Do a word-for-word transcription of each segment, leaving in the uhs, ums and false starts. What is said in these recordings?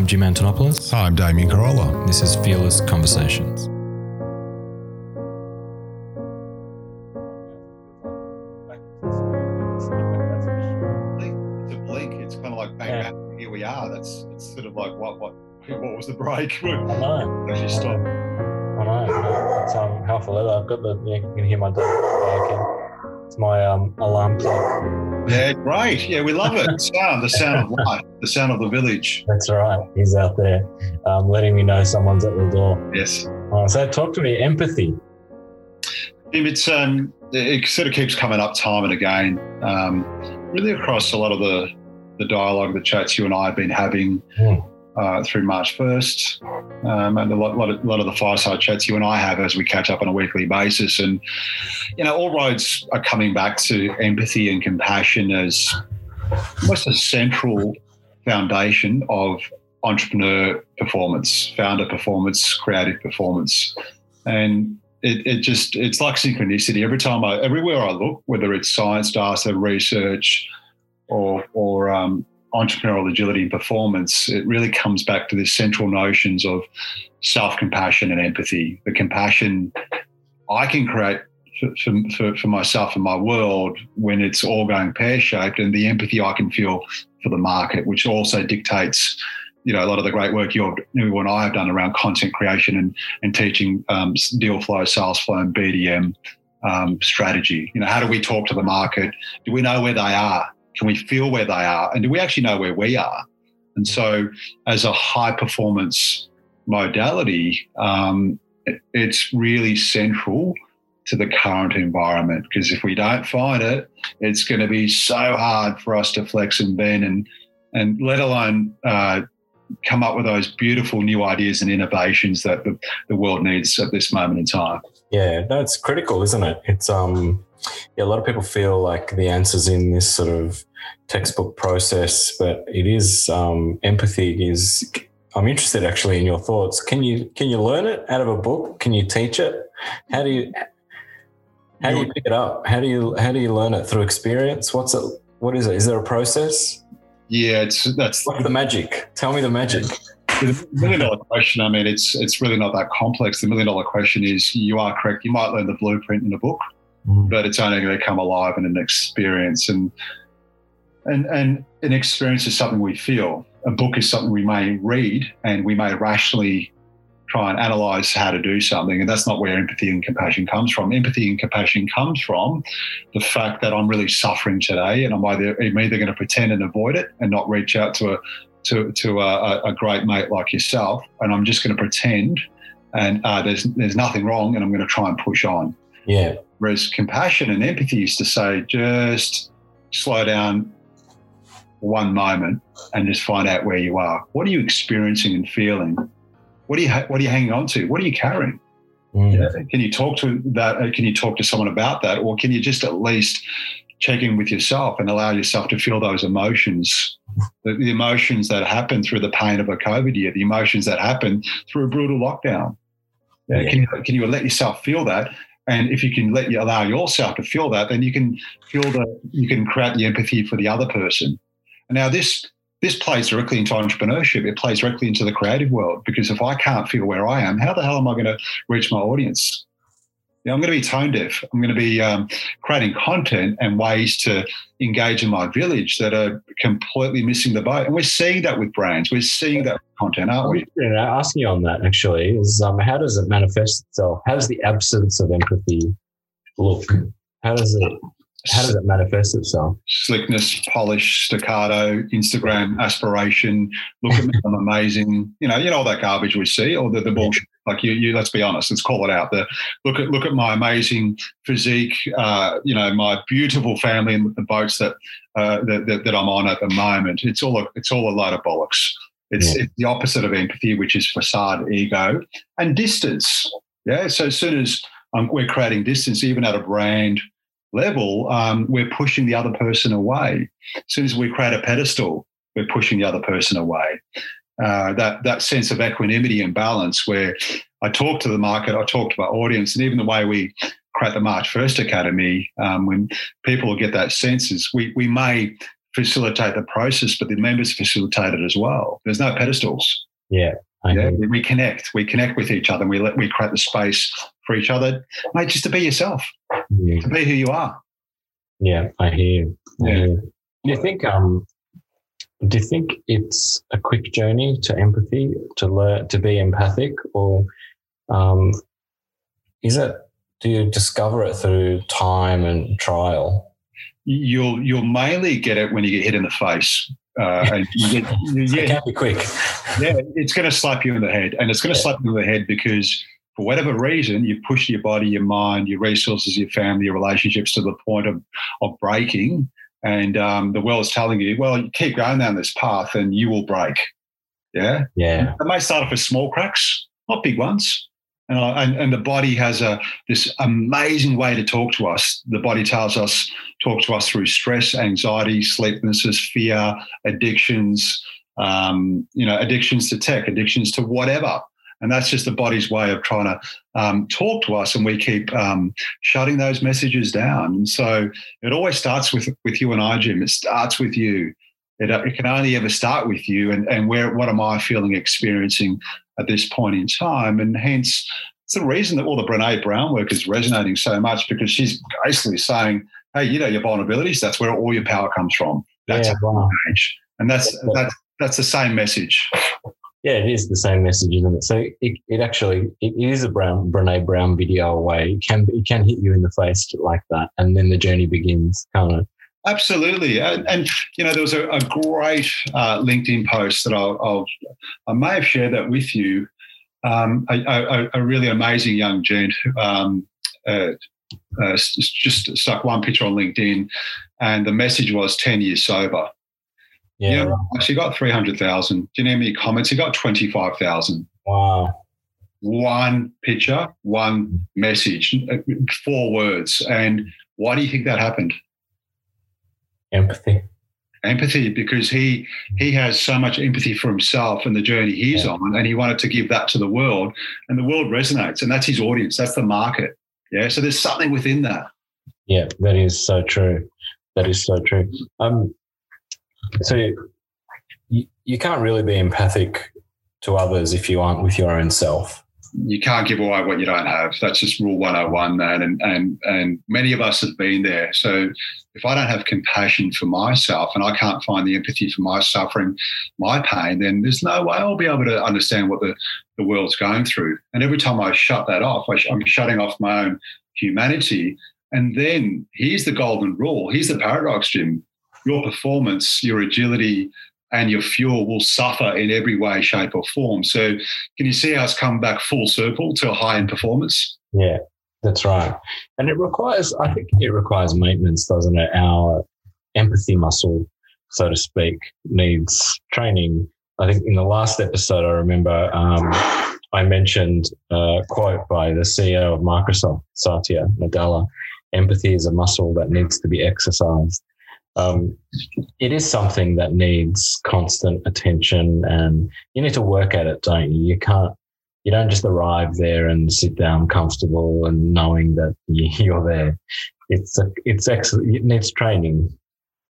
I'm Jim Antonopoulos. Hi, I'm Damian Carolla. This is Fearless Conversations. It's oblique. It's kind of like, bang, yeah. bang, here we are. That's it's sort of like, what, what, what was the break? I know. Actually stopped. I know. It's um, helpful. I've got the. Yeah, you can hear my dog barking. It's my um, alarm clock. Yeah, great. Yeah, we love it. The sound, the sound of life, the sound of the village. That's right. He's out there um, letting me know someone's at the door. Yes. Uh, so talk to me, empathy. It's um, it sort of keeps coming up time and again, um, really across a lot of the, the dialogue, the chats you and I have been having mm. uh, through March first um, and a lot, lot, of, lot of the fireside chats you and I have as we catch up on a weekly basis. And, you know, all roads are coming back to empathy and compassion as almost a central foundation of entrepreneur performance, founder performance, creative performance. And it, it just, it's like synchronicity. Every time I, everywhere I look, whether it's science, data, research, or, or um, entrepreneurial agility and performance, it really comes back to the central notions of self-compassion and empathy. The compassion I can create For, for, for myself and my world when it's all going pear-shaped, and the empathy I can feel for the market, which also dictates, you know, a lot of the great work you and I have done around content creation and, and teaching um, deal flow, sales flow and B D M um, strategy. You know, how do we talk to the market? Do we know where they are? Can we feel where they are? And do we actually know where we are? And so as a high-performance modality, um, it, it's really central to the current environment, because if we don't find it, it's going to be so hard for us to flex and bend and, and let alone uh, come up with those beautiful new ideas and innovations that the, the world needs at this moment in time. Yeah, no, it's critical, isn't it? It's um, yeah, a lot of people feel like the answer's in this sort of textbook process, but it is um, empathy is. I'm interested actually in your thoughts. Can you can you learn it out of a book? Can you teach it? How do you? How do you pick it up? How do you how do you learn it? Through experience? What's it? What is it? Is there a process? Yeah, it's that's what's the magic. Tell me the magic. The million dollar question. I mean, it's it's really not that complex. The million dollar question is: you are correct. You might learn the blueprint in a book, mm-hmm. but it's only going to come alive in an experience. And and and an experience is something we feel. A book is something we may read, and we may rationally try and analyse how to do something, and that's not where empathy and compassion comes from. Empathy and compassion comes from the fact that I'm really suffering today, and I'm either I'm either going to pretend and avoid it and not reach out to a to to a, a great mate like yourself, and I'm just going to pretend, and uh, there's there's nothing wrong, and I'm going to try and push on. Yeah. Whereas compassion and empathy is to say, just slow down one moment and just find out where you are. What are you experiencing and feeling? What are you What are you hanging on to? What are you carrying? Mm. Yeah. Can you talk to that? Can you talk to someone about that, or can you just at least check in with yourself and allow yourself to feel those emotions, the, the emotions that happen through the pain of a COVID year, the emotions that happen through a brutal lockdown? Yeah. Can you, Can you let yourself feel that? And if you can let you allow yourself to feel that, then you can feel the you can create the empathy for the other person. And now this. This plays directly into entrepreneurship. It plays directly into the creative world, because if I can't feel where I am, how the hell am I going to reach my audience? You know, I'm going to be tone deaf. I'm going to be um, creating content and ways to engage in my village that are completely missing the boat. And we're seeing that with brands. We're seeing that with content, aren't we? You know, asking you on that actually is um, how does it manifest itself? How does the absence of empathy look? How does it? How does it manifest itself? Slickness, polish, staccato, Instagram aspiration. Look at me, I'm amazing. You know, you know all that garbage we see, or the, the bullshit. Like you, you, let's be honest. Let's call it out. The look at look at my amazing physique. Uh, you know, my beautiful family and the boats that, uh, that that that I'm on at the moment. It's all a, it's all a load of bollocks. It's, yeah. it's the opposite of empathy, which is facade, ego, and distance. Yeah. So as soon as um, we're creating distance, even at a brand level, um, we're pushing the other person away. As soon as we create a pedestal, we're pushing the other person away. Uh, that that sense of equanimity and balance, where I talk to the market, I talk to my audience, and even the way we create the March First Academy, um, when people get that sense, is we we may facilitate the process, but the members facilitate it as well. There's no pedestals. Yeah. Yeah, we connect. We connect with each other. And we let we create the space for each other, mate. Just to be yourself, yeah. to be who you are. Yeah, I hear. I hear. Yeah. Do you think? Um, do you think it's a quick journey to empathy, to learn to be empathic, or um, is it? Do you discover it through time and trial? You'll you'll mainly get it when you get hit in the face. Uh, and you get, you, yeah, it can't be quick. Yeah, it's going to slap you in the head, and it's going to yeah. slap you in the head because for whatever reason you push your body, your mind, your resources, your family, your relationships to the point of of breaking, and um, the world is telling you, well, you keep going down this path, and you will break. Yeah, yeah. It may start off with small cracks, not big ones. And, and, and the body has a this amazing way to talk to us. The body tells us, talks to us through stress, anxiety, sleeplessness, fear, addictions, um, you know, addictions to tech, addictions to whatever. And that's just the body's way of trying to um, talk to us, and we keep um, shutting those messages down. And so it always starts with with you and I, Jim. It starts with you. It, it can only ever start with you and, and where what am I feeling, experiencing at this point in time. And hence, it's the reason that all the Brené Brown work is resonating so much, because she's basically saying, hey, you know, your vulnerabilities, that's where all your power comes from. That's yeah, wow. age. And that's, that's, that's, that's the same message. Yeah, it is the same message, isn't it? So it, it actually, it, it is a Brown, Brené Brown video away. It can, it can hit you in the face like that. And then the journey begins, kind of. Absolutely. And, and, you know, there was a, a great uh, LinkedIn post that I'll, I'll, I may have shared that with you. Um, a, a, a really amazing young gent um, uh, uh, just stuck one picture on LinkedIn, and the message was ten years sober. Yeah. You know, she got three hundred thousand. Do you know how many comments? She got twenty-five thousand. Wow. One picture, one message, four words. And why do you think that happened? Empathy. Empathy, because he he has so much empathy for himself and the journey he's yeah. on, and he wanted to give that to the world, and the world resonates, and that's his audience, that's the market. Yeah, so there's something within that. Yeah, that is so true. That is so true. Um, so you, you can't really be empathic to others if you aren't with your own self. You can't give away what you don't have. That's just rule one oh one, man. And, and, and many of us have been there. So if I don't have compassion for myself and I can't find the empathy for my suffering, my pain, then there's no way I'll be able to understand what the, the world's going through. And every time I shut that off, I sh- I'm shutting off my own humanity. And then here's the golden rule. Here's the paradox, Jim. Your performance, your agility, and your fuel will suffer in every way, shape, or form. So can you see how it's come back full circle to a high-end performance? Yeah, that's right. And it requires, I think it requires maintenance, doesn't it? Our empathy muscle, so to speak, needs training. I think in the last episode, I remember um, I mentioned a quote by the C E O of Microsoft, Satya Nadella, empathy is a muscle that needs to be exercised. Um, it is something that needs constant attention, and you need to work at it, don't you? You can't, you don't just arrive there and sit down comfortable and knowing that you're there. It's a, it's excellent. It needs training.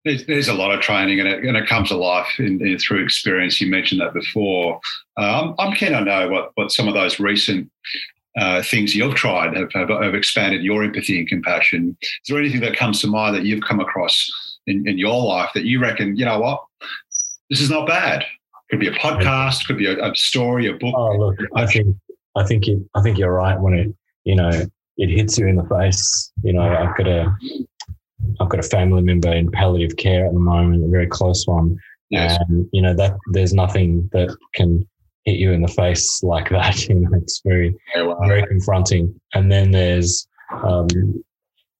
There's, there's a lot of training, and it, and it comes to life in, in, through experience. You mentioned that before. Um, I'm keen to know what, what some of those recent Uh, things you've tried have, have, have expanded your empathy and compassion. Is there anything that comes to mind that you've come across in, in your life that you reckon, you know what, this is not bad? Could be a podcast, could be a, a story, a book. Oh, look, I think I think it, I think you're right when it, you know, it hits you in the face. You know, I've got a I've got a family member in palliative care at the moment, a very close one, yes. and you know that there's nothing that can hit you in the face like that. You know, it's very, very confronting. And then there's, um,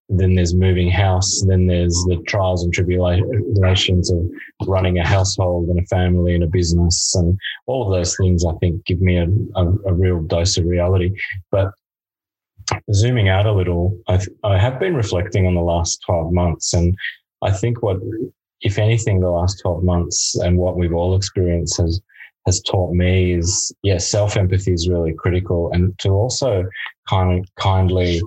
then there's moving house. Then there's the trials and tribulations of running a household and a family and a business, and all of those things. I think give me a, a, a real dose of reality. But zooming out a little, I, th- I have been reflecting on the last twelve months, and I think what, if anything, the last twelve months and what we've all experienced has. has taught me is, yeah, self-empathy is really critical, and to also kind of kindly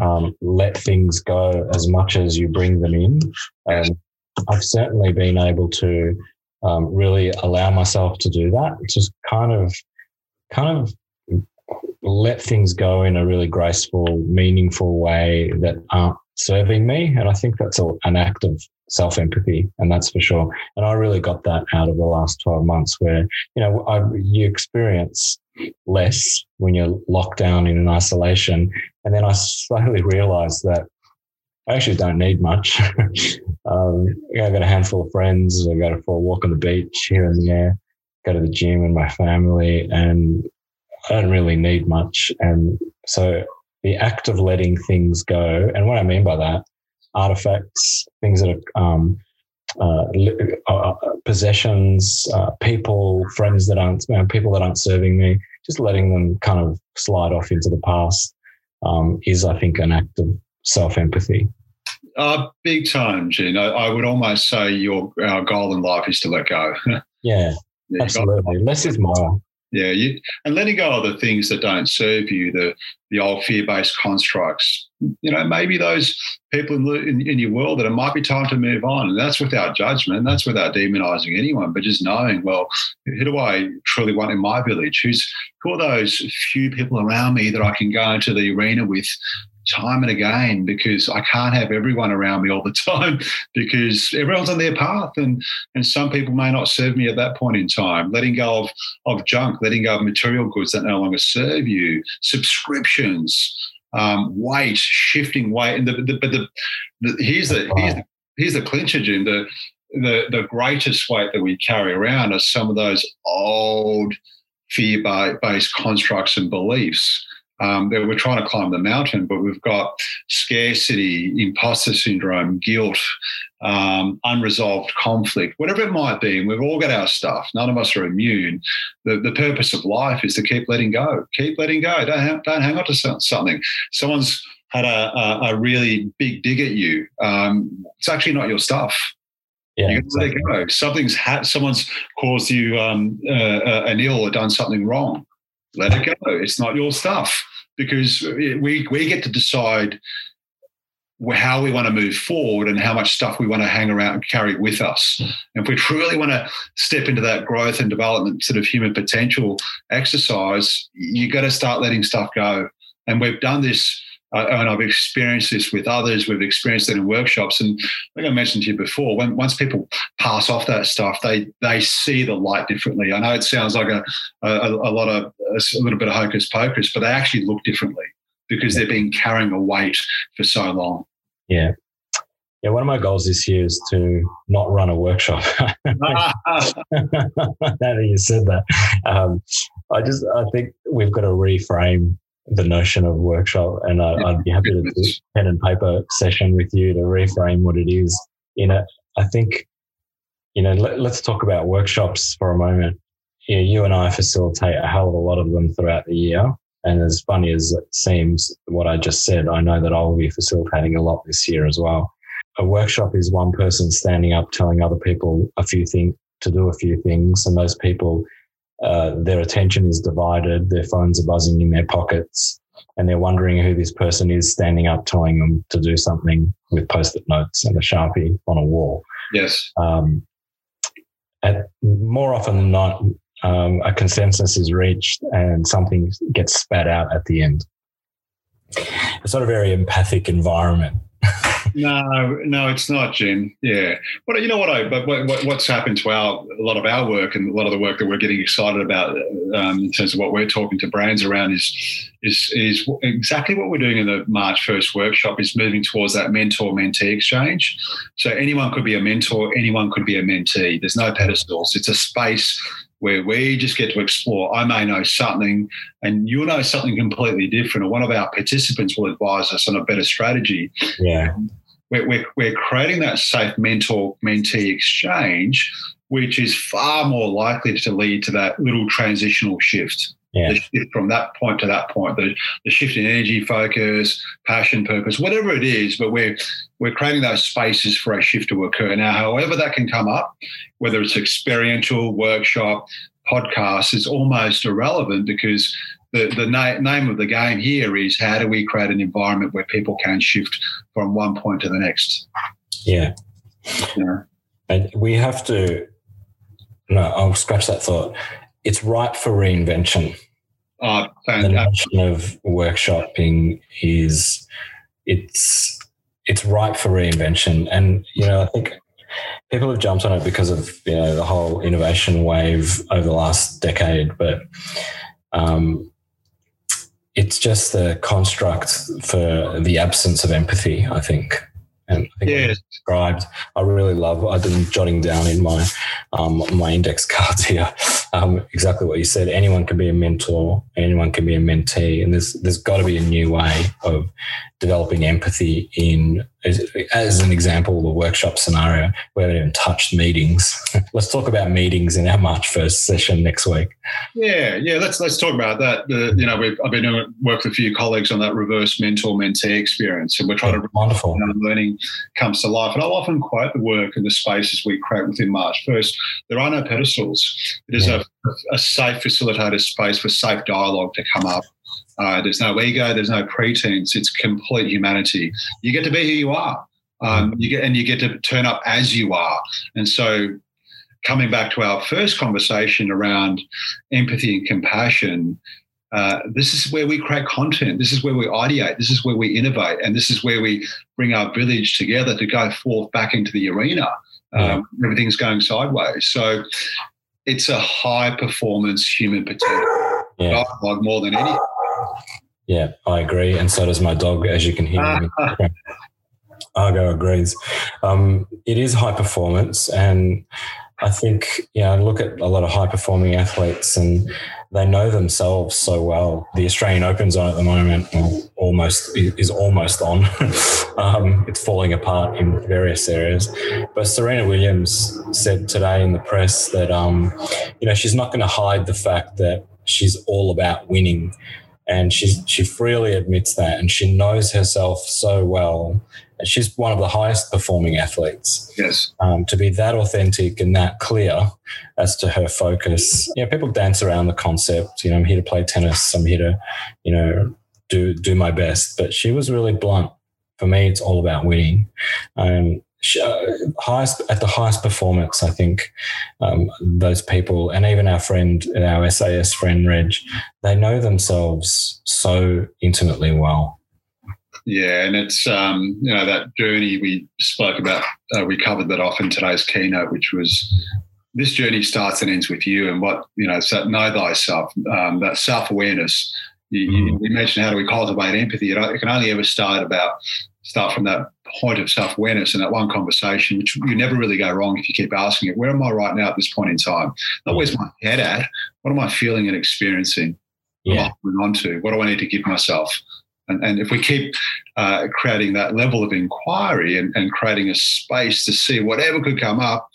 um, let things go as much as you bring them in. Um, I've certainly been able to um, really allow myself to do that. Just kind of, kind of let things go in a really graceful, meaningful way that aren't serving me. And I think that's a, an act of self-empathy, and that's for sure. And I really got that out of the last twelve months where, you know, I, you experience less when you're locked down in an isolation. And then I slowly realized that I actually don't need much. um, I've got a handful of friends. I go for a walk on the beach here and there, go to the gym and my family, and I don't really need much. And so the act of letting things go, and what I mean by that, artifacts, things that are um, uh, uh, possessions, uh, people, friends that aren't, you know, people that aren't serving me, just letting them kind of slide off into the past um, is, I think, an act of self-empathy. Uh, big time, Gene. I, I would almost say your our goal in life is to let go. Yeah, yeah, absolutely. Less is more. Yeah, you, and letting go of the things that don't serve you, the the old fear-based constructs, you know, maybe those people in, in, in your world that it might be time to move on. And that's without judgment. That's without demonizing anyone, but just knowing, well, who do I truly want in my village? Who's, who are those few people around me that I can go into the arena with time and again, because I can't have everyone around me all the time because everyone's on their path, and and some people may not serve me at that point in time. Letting go of, of junk, letting go of material goods that no longer serve you, subscriptions, um, weight, shifting weight. And the, the, but the, the, here's, the, here's, the, here's the clincher, Jim, the, the, the greatest weight that we carry around are some of those old fear-based constructs and beliefs. Um, we're trying to climb the mountain, but we've got scarcity, imposter syndrome, guilt, um, unresolved conflict, whatever it might be. And we've all got our stuff. None of us are immune. The, the purpose of life is to keep letting go. Keep letting go. Don't ha- don't hang on to something. Someone's had a, a, a really big dig at you. Um, it's actually not your stuff. Yeah, you exactly. Let it go. Something's ha- someone's caused you um, uh, uh, an ill or done something wrong. Let it go. It's not your stuff, because we we get to decide how we want to move forward and how much stuff we want to hang around and carry with us. And if we truly want to step into that growth and development sort of human potential exercise, you got to start letting stuff go. And we've done this, uh, and I've experienced this with others. We've experienced it in workshops. And like I mentioned to you before, when once people pass off that stuff, they they see the light differently. I know it sounds like a a, a lot of a little bit of hocus pocus, but they actually look differently because they've been carrying a weight for so long. Yeah. Yeah, one of my goals this year is to not run a workshop. Now that you said that, um, I just I think we've got to reframe the notion of workshop, and I, I'd be happy to do a pen and paper session with you to reframe what it is. You know, I think, you know, let, let's talk about workshops for a moment. You know, you and I facilitate a hell of a lot of them throughout the year. And as funny as it seems, what I just said, I know that I will be facilitating a lot this year as well. A workshop is one person standing up, telling other people a few things to do a few things. And those people, Uh, their attention is divided, their phones are buzzing in their pockets, and they're wondering who this person is standing up telling them to do something with post-it notes and a Sharpie on a wall. Yes. Um, and more often than not, um, a consensus is reached and something gets spat out at the end. It's not a very empathic environment. No, no, it's not, Jim. Yeah, but you know what? I but what, what's happened to our a lot of our work and a lot of the work that we're getting excited about um, in terms of what we're talking to brands around is is is exactly what we're doing in the March first workshop is moving towards that mentor-mentee exchange. So anyone could be a mentor, anyone could be a mentee. There's no pedestals. It's a space where we just get to explore. I may know something and you'll know something completely different, or one of our participants will advise us on a better strategy. Yeah. We're, we're, we're creating that safe mentor-mentee exchange, which is far more likely to lead to that little transitional shift. Yeah. The shift from that point to that point, the, the shift in energy, focus, passion, purpose, whatever it is, but we're we're creating those spaces for a shift to occur. Now, however that can come up, whether it's experiential, workshop, podcast, is almost irrelevant, because the, the na- name of the game here is how do we create an environment where people can shift from one point to the next. Yeah. Yeah. And we have to, no, I'll scratch that thought. It's ripe for reinvention. Oh, the notion of workshopping is, it's it's ripe for reinvention. And, you know, I think people have jumped on it because of, you know, the whole innovation wave over the last decade. But um, it's just the construct for the absence of empathy, I think. And I think yes. described, I really love, I've been jotting down in my um, my index cards here um, exactly what you said. Anyone can be a mentor, anyone can be a mentee, and there's there's got to be a new way of developing empathy in, as, as an example, the workshop scenario. We haven't even touched meetings. Let's talk about meetings in our March first session next week. Yeah, yeah, let's let's talk about that. The, you know, we've, I've been doing work with a few colleagues on that reverse mentor-mentee experience, and we're trying to wonderful you know, learning comes to life. And I'll often quote the work and the spaces we create within March first. There are no pedestals. It is yeah. a, a safe facilitated space for safe dialogue to come up. Uh, there's no ego. There's no pretense. It's complete humanity. You get to be who you are. Um, you get and you get to turn up as you are. And so, coming back to our first conversation around empathy and compassion, uh, this is where we create content. This is where we ideate. This is where we innovate. And this is where we bring our village together to go forth back into the arena. Um, yeah. Everything's going sideways. So, it's a high performance human potential yeah. dialogue more than anything. Yeah, I agree, and so does my dog, as you can hear. Argo agrees. Um, it is high performance, and I think, you know, I look at a lot of high-performing athletes, and they know themselves so well. The Australian Open's on at the moment, almost is almost on. um, it's falling apart in various areas. But Serena Williams said today in the press that, um, you know, she's not going to hide the fact that she's all about winning. And she's, she freely admits that, and she knows herself so well. And she's one of the highest performing athletes. Yes. Um, to be that authentic and that clear as to her focus. You know, people dance around the concept. You know, I'm here to play tennis. I'm here to, you know, do do my best. But she was really blunt. For me, it's all about winning. Um, she, uh, highest at the highest performance, I think um, those people, and even our friend, our S A S friend Reg, they know themselves so intimately well. Yeah, and it's um, you know, that journey we spoke about. Uh, we covered that off in today's keynote, which was this journey starts and ends with you, and what you know. So know thyself. Um, that self-awareness. You, mm. you mentioned how do we cultivate empathy? It can only ever start about start from that point of self-awareness and that one conversation, which you never really go wrong if you keep asking it. Where am I right now at this point in time? Not where's my head at? What am I feeling and experiencing? What yeah. am I holding on to? What do I need to give myself? And, and if we keep uh, creating that level of inquiry and, and creating a space to see whatever could come up,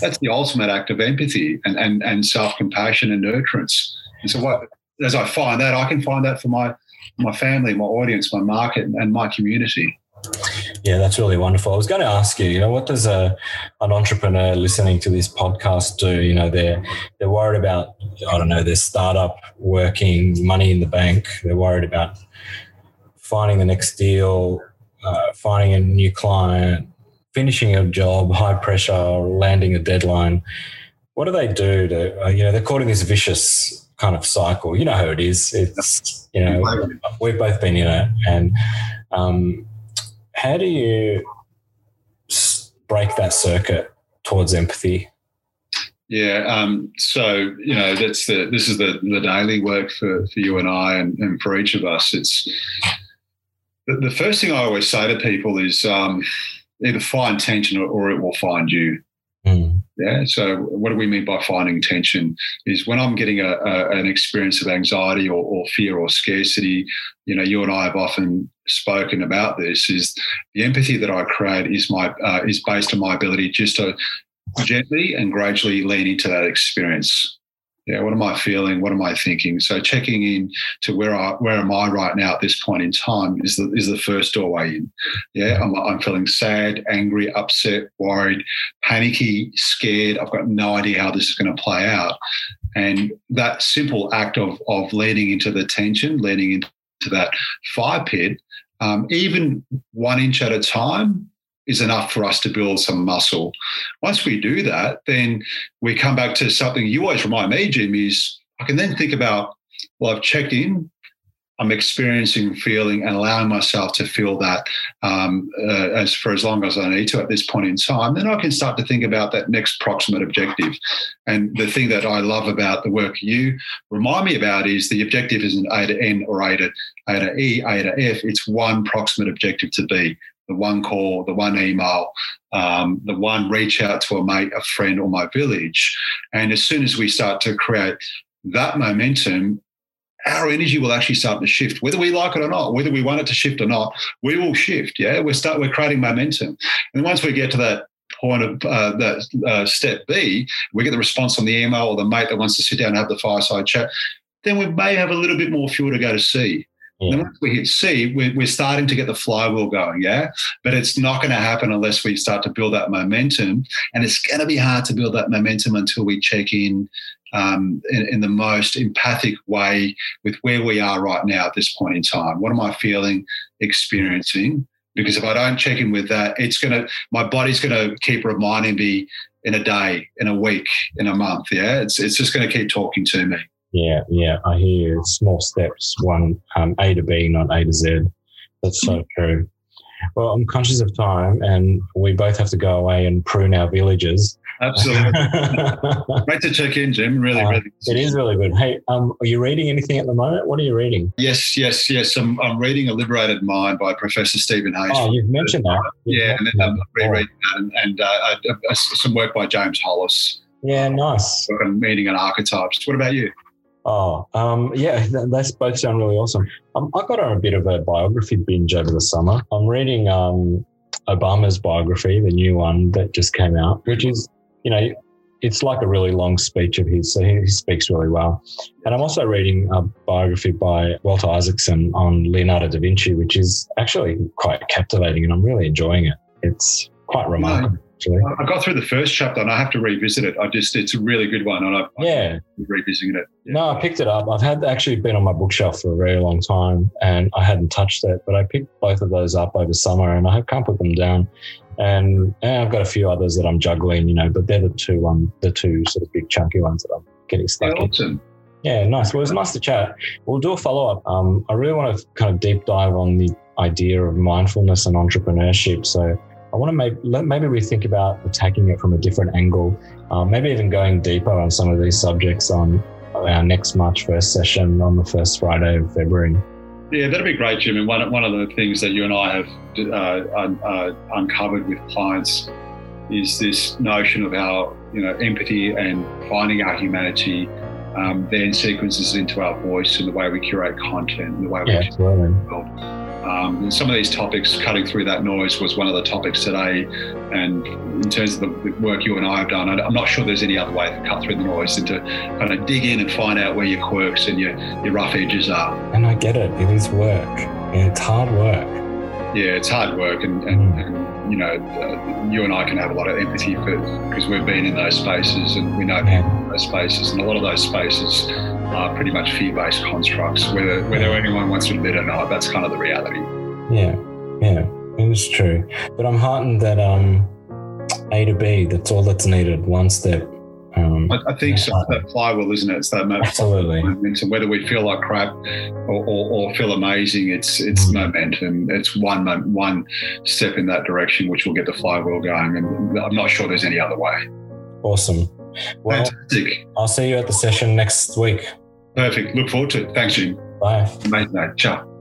that's the ultimate act of empathy and, and, and self-compassion and nurturance. And so what, as I find that, I can find that for my, my family, my audience, my market and my community. Yeah, that's really wonderful. I was going to ask you, you know, what does a an entrepreneur listening to this podcast do? You know, they're they're worried about, I don't know, their startup working, money in the bank. They're worried about finding the next deal, uh, finding a new client, finishing a job, high pressure, landing a deadline. What do they do to, uh, you know, they're caught in this vicious kind of cycle. You know how it is. It's, you know, we've both been in it, and um how do you break that circuit towards empathy? Yeah, um, so you know that's the this is the, the daily work for, for you and I, and, and for each of us. It's the, the first thing I always say to people is um, either find tension or, or it will find you. Mm. Yeah. So what do we mean by finding tension? Is when I'm getting a, a, an experience of anxiety or, or fear or scarcity. You know, you and I have often spoken about this. Is the empathy that I create is my uh, is based on my ability just to gently and gradually lean into that experience. Yeah. What am I feeling? What am I thinking? So checking in to where I where am I right now at this point in time is the is the first doorway in. Yeah. I'm, I'm feeling sad, angry, upset, worried, panicky, scared. I've got no idea how this is going to play out. And that simple act of of leaning into the tension, leaning into that fire pit, um, even one inch at a time, is enough for us to build some muscle. Once we do that, then we come back to something you always remind me, Jim, is I can then think about, well, I've checked in, I'm experiencing, feeling, and allowing myself to feel that um, uh, as for as long as I need to at this point in time. Then I can start to think about that next proximate objective. And the thing that I love about the work you remind me about is the objective isn't A to N or A to, A to E, A to F. It's one proximate objective to be. The one call, the one email, um, the one reach out to a mate, a friend, or my village. And as soon as we start to create that momentum, our energy will actually start to shift, whether we like it or not, whether we want it to shift or not, we will shift. Yeah, we're start we're creating momentum, and once we get to that point of uh, that uh, step B, we get the response on the email or the mate that wants to sit down and have the fireside chat. Then we may have a little bit more fuel to go to C. Yeah. And once we hit C, we're, we're starting to get the flywheel going, yeah? But it's not going to happen unless we start to build that momentum. And it's going to be hard to build that momentum until we check in, um, in in the most empathic way with where we are right now at this point in time. What am I feeling, experiencing? Because if I don't check in with that, it's going to, my body's going to keep reminding me in a day, in a week, in a month, yeah? It's, it's just going to keep talking to me. Yeah, yeah, I hear you. Small steps, one um, A to B, not A to Z. That's so true. Well, I'm conscious of time, and we both have to go away and prune our villages. Absolutely. Great to check in, Jim. Really, uh, really. It is really good. Hey, um, are you reading anything at the moment? What are you reading? Yes, yes, yes. I'm, I'm reading A Liberated Mind by Professor Stephen Hayes. Oh, you've mentioned that. You've yeah, mentioned and then I'm rereading that, and, and uh, uh, some work by James Hollis. Yeah, nice. I'm reading on archetypes. What about you? Oh, um, yeah, that's both sound really awesome. Um, I got on a bit of a biography binge over the summer. I'm reading um, Obama's biography, the new one that just came out, which is, you know, it's like a really long speech of his, so he, he speaks really well. And I'm also reading a biography by Walter Isaacson on Leonardo da Vinci, which is actually quite captivating, and I'm really enjoying it. It's quite remarkable. Actually. I got through the first chapter and I have to revisit it. I just, it's a really good one. And I've yeah. revisiting it. Yeah. No, I picked it up. I've had actually been on my bookshelf for a very long time and I hadn't touched it, but I picked both of those up over summer and I can't put them down. And, and I've got a few others that I'm juggling, you know, but they're the two, um, the two sort of big chunky ones that I'm getting stuck in. Yeah, nice. Well, it was nice to chat. We'll do a follow-up. Um, I really want to kind of deep dive on the idea of mindfulness and entrepreneurship. So I want to maybe, maybe we think about attacking it from a different angle, uh, maybe even going deeper on some of these subjects on our next March first session on the first Friday of February. Yeah, that'd be great, Jim. And one, one of the things that you and I have uh, un, uh, uncovered with clients is this notion of how, you know, empathy and finding our humanity um, then sequences into our voice and the way we curate content and the way we yeah, absolutely. Build. Um, and some of these topics, cutting through that noise was one of the topics today. And in terms of the work you and I have done, I'm not sure there's any other way to cut through the noise and to kind of dig in and find out where your quirks and your, your rough edges are. And I get it. It is work. Yeah, it's hard work. Yeah, it's hard work. And, and, and you know, uh, you and I can have a lot of empathy for because we've been in those spaces and we know people in those spaces. And a lot of those spaces are pretty much fear-based constructs, whether whether anyone wants to admit it or not. That's kind of the reality. Yeah, yeah, it's true. But I'm heartened that um, A to B, that's all that's needed, one step. Um, I, I think so. It's that flywheel, isn't it? It's that momentum. Absolutely. Momentum. Whether we feel like crap or, or, or feel amazing, it's it's mm. momentum. It's one one step in that direction, which will get the flywheel going. And I'm not sure there's any other way. Awesome. Well, fantastic. I'll see you at the session next week. Perfect. Look forward to it. Thanks, Jim. Bye. Amazing. Ciao.